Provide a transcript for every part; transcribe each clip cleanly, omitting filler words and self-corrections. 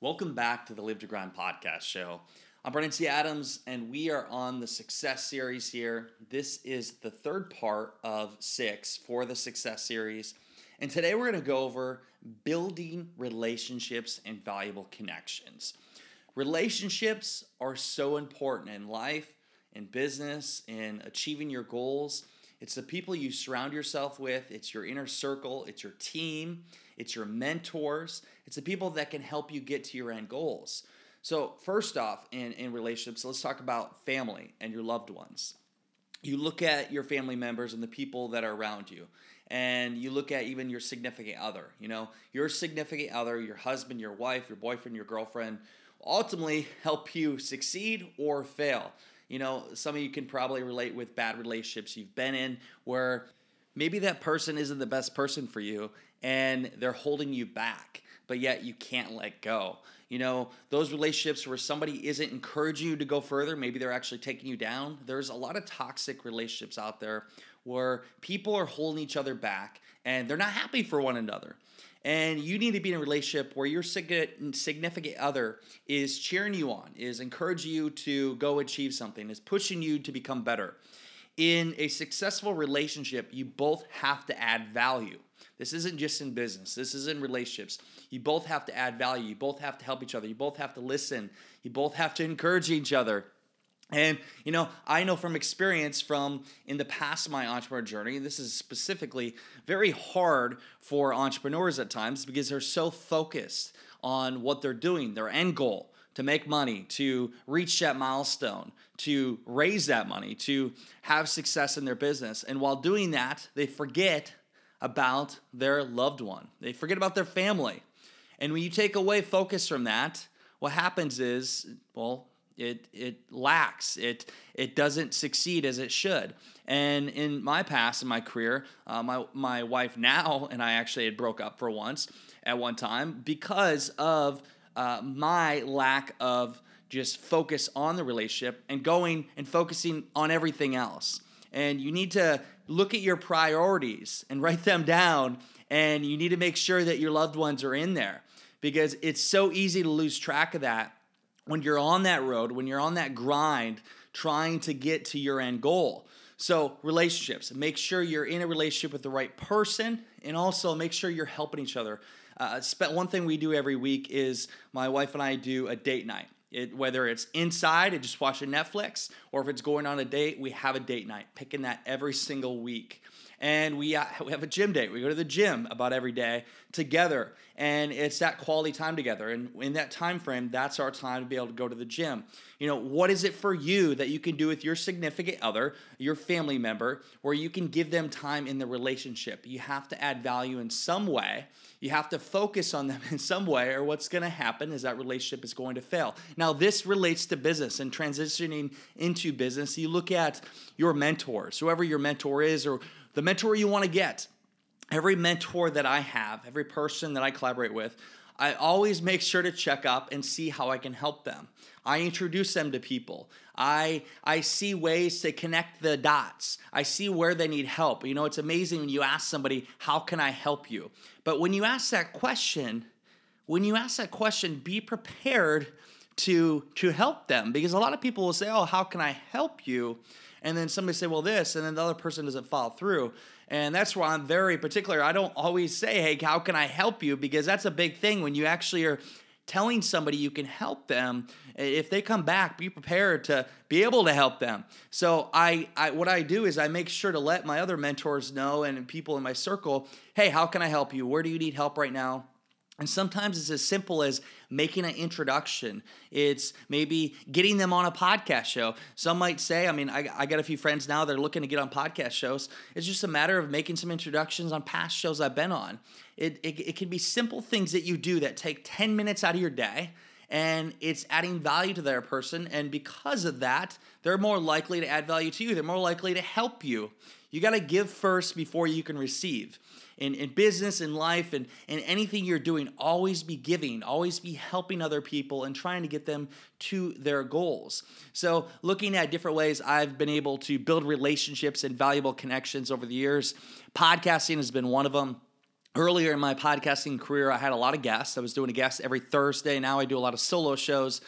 Welcome back to the Live to Grind podcast show. I'm Brandon C. Adams, and we are on the Success Series here. This is the third part of 6 for the Success Series, and today we're going to go over building relationships and valuable connections. Relationships are so important in life, in business, in achieving your goals. It's the people you surround yourself with. It's your inner circle. It's your team. It's your mentors. It's the people that can help you get to your end goals. So first off, in relationships, let's talk about family and your loved ones. You look at your family members and the people that are around you, and you look at even your significant other. You know, your significant other, your husband, your wife, your boyfriend, your girlfriend, ultimately help you succeed or fail. You know, some of you can probably relate with bad relationships you've been in where maybe that person isn't the best person for you and they're holding you back, but yet you can't let go. You know, those relationships where somebody isn't encouraging you to go further, maybe they're actually taking you down. There's a lot of toxic relationships out there where people are holding each other back and they're not happy for one another. And you need to be in a relationship where your significant other is cheering you on, is encouraging you to go achieve something, is pushing you to become better. In a successful relationship, you both have to add value. This isn't just in business. This is in relationships. You both have to add value. You both have to help each other. You both have to listen. You both have to encourage each other. And, you know, I know from experience from in the past my entrepreneur journey, this is specifically very hard for entrepreneurs at times because they're so focused on what they're doing, their end goal, to make money, to reach that milestone, to raise that money, to have success in their business. And while doing that, they forget about their loved one. They forget about their family. And when you take away focus from that, what happens is, well, it lacks. It doesn't succeed as it should. And in my past, in my career, my wife now and I actually had broke up for once at one time because of my lack of just focus on the relationship and going and focusing on everything else. And you need to look at your priorities and write them down. And you need to make sure that your loved ones are in there because it's so easy to lose track of that. When you're on that road, when you're on that grind, trying to get to your end goal. So relationships, make sure you're in a relationship with the right person and also make sure you're helping each other. One thing we do every week is my wife and I do a date night. Whether it's inside and just watching Netflix or if it's going on a date, we have a date night, picking that every single week. And we have a gym date. We go to the gym about every day together. And it's that quality time together. And in that time frame, that's our time to be able to go to the gym. You know, what is it for you that you can do with your significant other, your family member, where you can give them time in the relationship? You have to add value in some way. You have to focus on them in some way, or what's going to happen is that relationship is going to fail. Now, this relates to business and transitioning into business. You look at your mentors, whoever your mentor is, or the mentor you want to get. Every mentor that I have, every person that I collaborate with, I always make sure to check up and see how I can help them. I introduce them to people. I see ways to connect the dots. I see where they need help. You know, it's amazing when you ask somebody, how can I help you? But when you ask that question, be prepared to help them because a lot of people will say, oh, how can I help you? And then somebody say, well, this, and then the other person doesn't follow through. And that's why I'm very particular. I don't always say, hey, how can I help you? Because that's a big thing when you actually are telling somebody you can help them. If they come back, be prepared to be able to help them. So I what I do is I make sure to let my other mentors know and people in my circle, hey, how can I help you? Where do you need help right now? And sometimes it's as simple as making an introduction. It's maybe getting them on a podcast show. Some might say, I got a few friends now that are looking to get on podcast shows. It's just a matter of making some introductions on past shows I've been on. It can be simple things that you do that take 10 minutes out of your day and it's adding value to their person. And because of that, they're more likely to add value to you. They're more likely to help you. You got to give first before you can receive. In business, in life, and in anything you're doing, always be giving, always be helping other people and trying to get them to their goals. So looking at different ways I've been able to build relationships and valuable connections over the years, podcasting has been one of them. Earlier in my podcasting career, I had a lot of guests. I was doing a guest every Thursday. Now I do a lot of solo shows.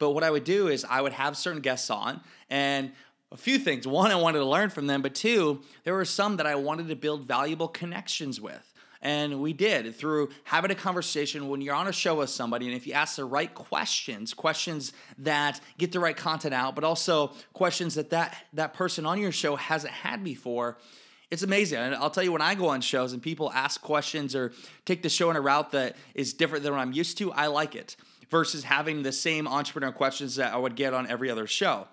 But what I would do is I would have certain guests on, and a few things. One, I wanted to learn from them, but two, there were some that I wanted to build valuable connections with. And we did through having a conversation when you're on a show with somebody. And if you ask the right questions, questions that get the right content out, but also questions that that person on your show hasn't had before, it's amazing. And I'll tell you, when I go on shows and people ask questions or take the show in a route that is different than what I'm used to, I like it versus having the same entrepreneur questions that I would get on every other show.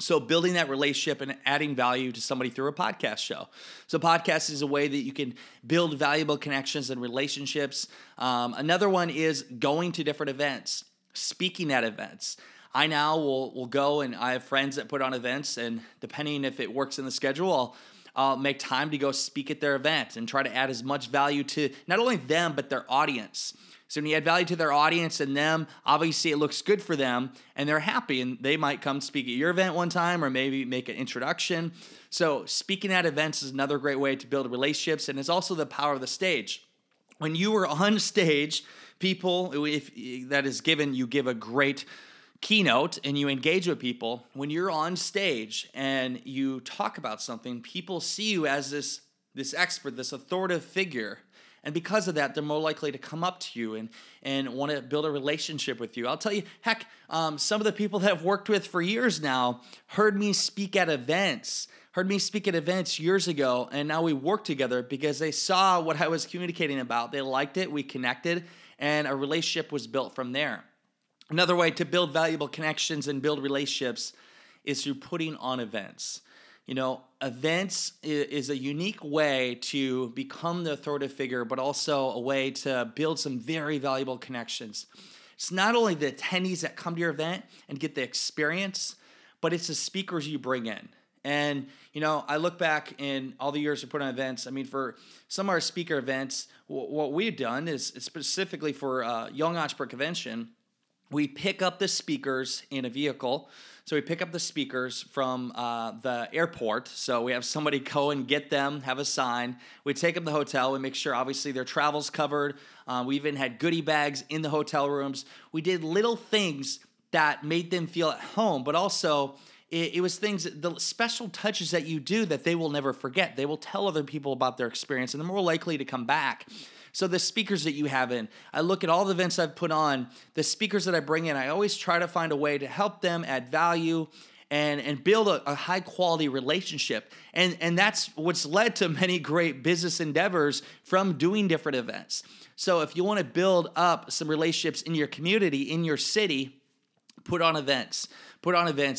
So building that relationship and adding value to somebody through a podcast show. So podcast is a way that you can build valuable connections and relationships. Another one is going to different events, speaking at events. I now will go, and I have friends that put on events, and depending if it works in the schedule, I'll make time to go speak at their event and try to add as much value to not only them, but their audience. So when you add value to their audience and them, obviously it looks good for them and they're happy, and they might come speak at your event one time or maybe make an introduction. So speaking at events is another great way to build relationships, and it's also the power of the stage. When you are on stage, people, if that is given, you give a great keynote and you engage with people. When you're on stage and you talk about something, people see you as this expert, this authoritative figure. And because of that, they're more likely to come up to you and want to build a relationship with you. I'll tell you, heck, some of the people that I've worked with for years now heard me speak at events years ago, and now we work together because they saw what I was communicating about. They liked it, we connected, and a relationship was built from there. Another way to build valuable connections and build relationships is through putting on events. You know, events is a unique way to become the authoritative figure, but also a way to build some very valuable connections. It's not only the attendees that come to your event and get the experience, but it's the speakers you bring in. And, you know, I look back in all the years we put on events. I mean, for some of our speaker events, what we've done is specifically for Young Entrepreneur Convention, we pick up the speakers in a vehicle. So we pick up the speakers from the airport. So we have somebody go and get them, have a sign. We take them to the hotel. We make sure, obviously, their travel's covered. We even had goodie bags in the hotel rooms. We did little things that made them feel at home, but also it was things, the special touches that you do that they will never forget. They will tell other people about their experience, and they're more likely to come back. So the speakers that you have in, I look at all the events I've put on, the speakers that I bring in, I always try to find a way to help them add value and build a high quality relationship. And that's what's led to many great business endeavors from doing different events. So if you want to build up some relationships in your community, in your city, put on events,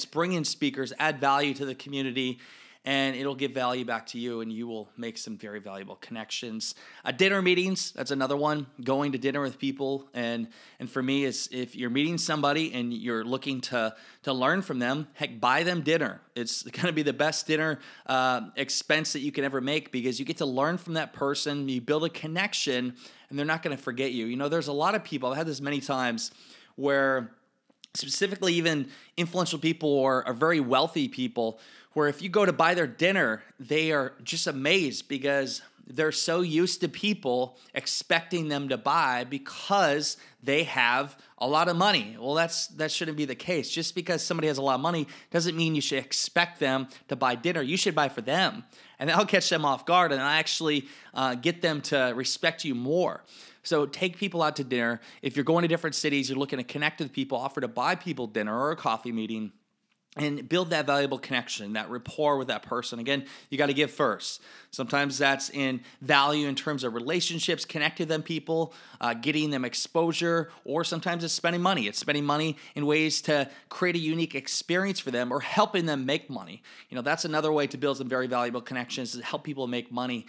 bring in speakers, add value to the community, and it'll give value back to you, and you will make some very valuable connections. Dinner meetings, that's another one, going to dinner with people. And for me, is if you're meeting somebody and you're looking to learn from them, heck, buy them dinner. It's going to be the best dinner expense that you can ever make, because you get to learn from that person, you build a connection, and they're not going to forget you. You know, there's a lot of people, I've had this many times, where specifically even influential people or very wealthy people, where if you go to buy their dinner, they are just amazed because they're so used to people expecting them to buy because they have a lot of money. Well, that shouldn't be the case. Just because somebody has a lot of money doesn't mean you should expect them to buy dinner. You should buy for them, and that'll catch them off guard, and I actually get them to respect you more. So take people out to dinner. If you're going to different cities, you're looking to connect with people, offer to buy people dinner or a coffee meeting, and build that valuable connection, that rapport with that person. Again, you got to give first. Sometimes that's in value in terms of relationships, connecting them people, getting them exposure, or sometimes it's spending money. It's spending money in ways to create a unique experience for them or helping them make money. You know, that's another way to build some very valuable connections, is help people make money.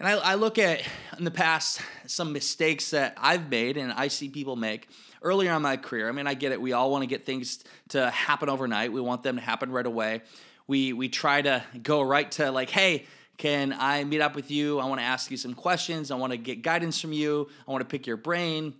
And I look at, in the past, some mistakes that I've made and I see people make earlier in my career. I mean, I get it. We all want to get things to happen overnight. We want them to happen right away. We try to go right to like, hey, can I meet up with you? I want to ask you some questions. I want to get guidance from you. I want to pick your brain.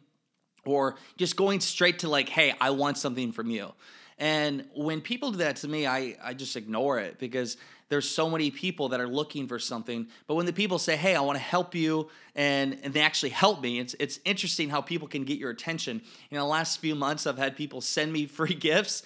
Or just going straight to like, hey, I want something from you. And when people do that to me, I just ignore it because there's so many people that are looking for something. But when the people say, hey, I want to help you, and they actually help me, it's interesting how people can get your attention. In the last few months, I've had people send me free gifts,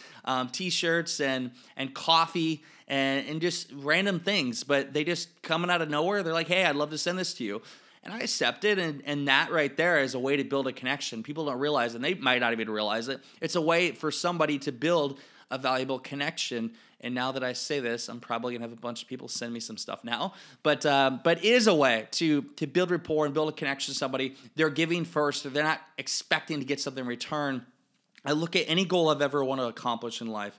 T-shirts and coffee and just random things. But they just coming out of nowhere. They're like, hey, I'd love to send this to you. And I accept it, and that right there is a way to build a connection. People don't realize, and they might not even realize it, it's a way for somebody to build a valuable connection. And now that I say this, I'm probably going to have a bunch of people send me some stuff now. But it is a way to build rapport and build a connection to somebody. They're giving first. They're not expecting to get something in return. I look at any goal I've ever wanted to accomplish in life.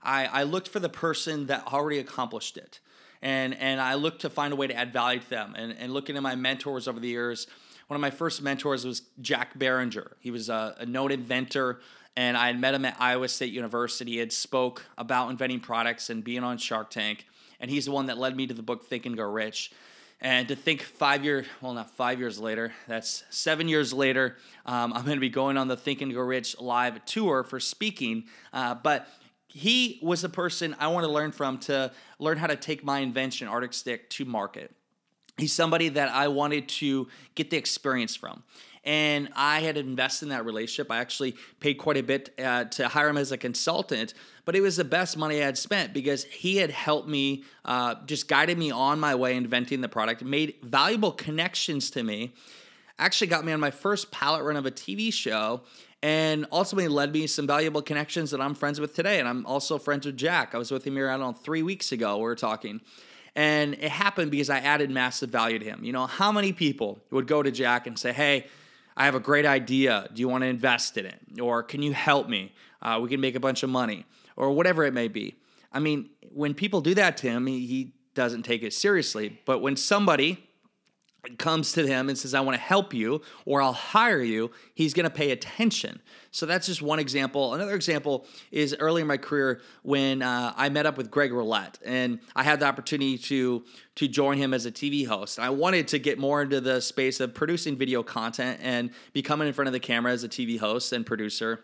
I looked for the person that already accomplished it. And I look to find a way to add value to them. And looking at my mentors over the years, one of my first mentors was Jack Berenger. He was a known inventor, and I had met him at Iowa State University. He had spoke about inventing products and being on Shark Tank. And he's the one that led me to the book Think and Grow Rich. And to think 7 years later, that's 7 years later, I'm going to be going on the Think and Grow Rich live tour for speaking. But he was the person I want to learn from to learn how to take my invention, Arctic Stick, to market. He's somebody that I wanted to get the experience from. And I had invested in that relationship. I actually paid quite a bit to hire him as a consultant, but it was the best money I had spent because he had helped me, just guided me on my way inventing the product, made valuable connections to me, actually got me on my first pilot run of a TV show, and ultimately led me to some valuable connections that I'm friends with today. And I'm also friends with Jack. I was with him here, I don't know, 3 weeks ago. We were talking. And it happened because I added massive value to him. You know, how many people would go to Jack and say, hey, I have a great idea. Do you want to invest in it? Or can you help me? We can make a bunch of money. Or whatever it may be. I mean, when people do that to him, he doesn't take it seriously. But when somebody comes to him and says, I want to help you, or I'll hire you, he's going to pay attention. So that's just one example. Another example is early in my career when I met up with Greg Roulette, and I had the opportunity to join him as a TV host. I wanted to get more into the space of producing video content and becoming in front of the camera as a TV host and producer.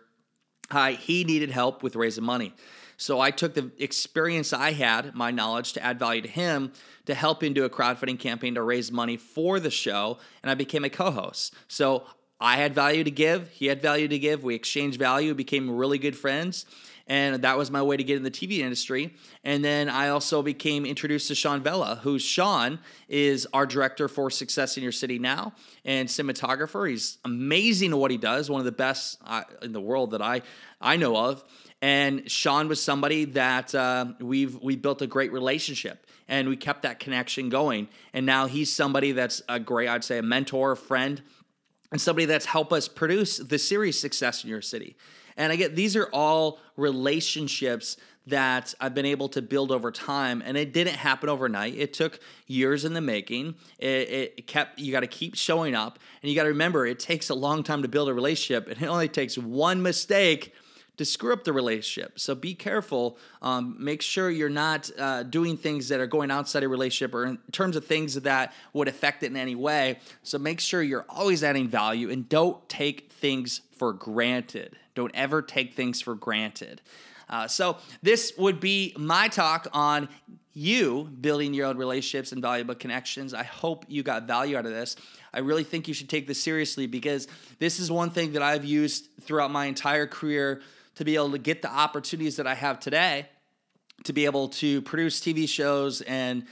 He needed help with raising money. So I took the experience I had, my knowledge, to add value to him, to help him do a crowdfunding campaign to raise money for the show, and I became a co-host. So I had value to give. He had value to give. We exchanged value, became really good friends, and that was my way to get in the TV industry. And then I also became introduced to Sean Vella, who Sean is our director for Success in Your City now and cinematographer. He's amazing at what he does, one of the best in the world that I know of. And Sean was somebody that we built a great relationship, and we kept that connection going. And now he's somebody that's a great, I'd say, a mentor, a friend, and somebody that's helped us produce the series Success in Your City. And again, these are all relationships that I've been able to build over time, and it didn't happen overnight. It took years in the making. You got to keep showing up, and you got to remember it takes a long time to build a relationship, and it only takes one mistake to screw up the relationship. So be careful. Make sure you're not doing things that are going outside a relationship or in terms of things that would affect it in any way. So make sure you're always adding value, and don't take things for granted. Don't ever take things for granted. So this would be my talk on you building your own relationships and valuable connections. I hope you got value out of this. I really think you should take this seriously, because this is one thing that I've used throughout my entire career to be able to get the opportunities that I have today, to be able to produce TV shows and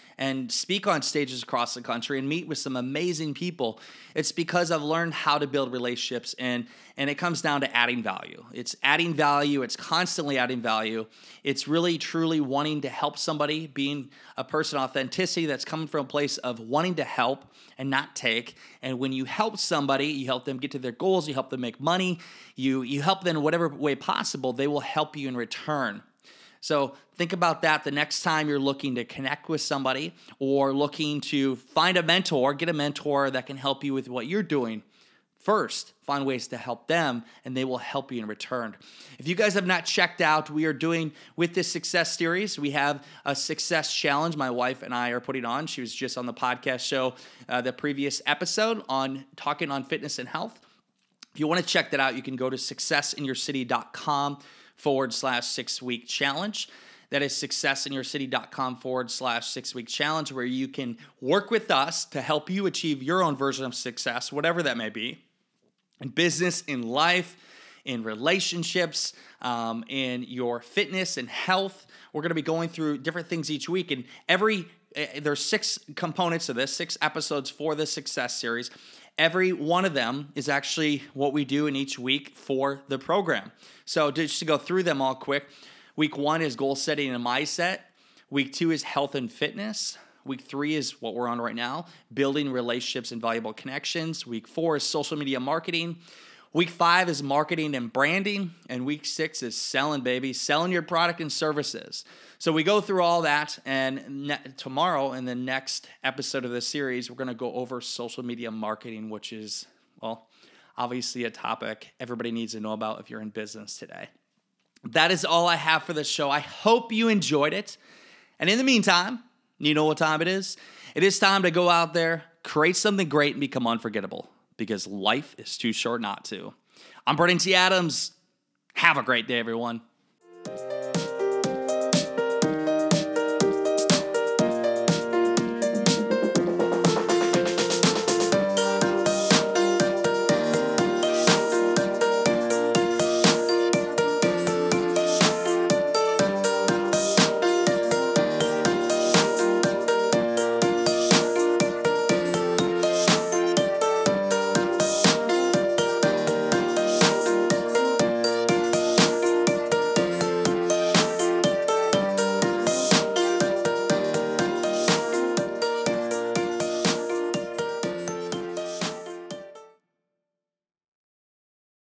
speak on stages across the country and meet with some amazing people. It's because I've learned how to build relationships, and it comes down to adding value. It's adding value. It's constantly adding value. It's really, truly wanting to help somebody, being a person of authenticity that's coming from a place of wanting to help and not take. And when you help somebody, you help them get to their goals, you help them make money, you help them in whatever way possible, they will help you in return. So think about that the next time you're looking to connect with somebody or looking to find a mentor, get a mentor that can help you with what you're doing. First, find ways to help them, and they will help you in return. If you guys have not checked out, we are doing with this Success Series, we have a Success Challenge my wife and I are putting on. She was just on the podcast show, the previous episode on talking on fitness and health. If you want to check that out, you can go to successinyourcity.com/6-week challenge. That is successinyourcity.com/6-week challenge, where you can work with us to help you achieve your own version of success, whatever that may be, in business, in life, in relationships, in your fitness and health. We're going to be going through different things each week, and there's 6 components to this, 6 episodes for the Success Series. Every one of them is actually what we do in each week for the program. So just to go through them all quick, week 1 is goal setting and mindset. Week 2 is health and fitness. Week 3 is what we're on right now, building relationships and valuable connections. Week 4 is social media marketing. Week 5 is marketing and branding. And week 6 is selling, baby, selling your product and services. So we go through all that, and tomorrow in the next episode of this series, we're going to go over social media marketing, which is, well, obviously a topic everybody needs to know about if you're in business today. That is all I have for this show. I hope you enjoyed it. And in the meantime, you know what time it is? It is time to go out there, create something great, and become unforgettable, because life is too short not to. I'm Brandon T. Adams. Have a great day, everyone.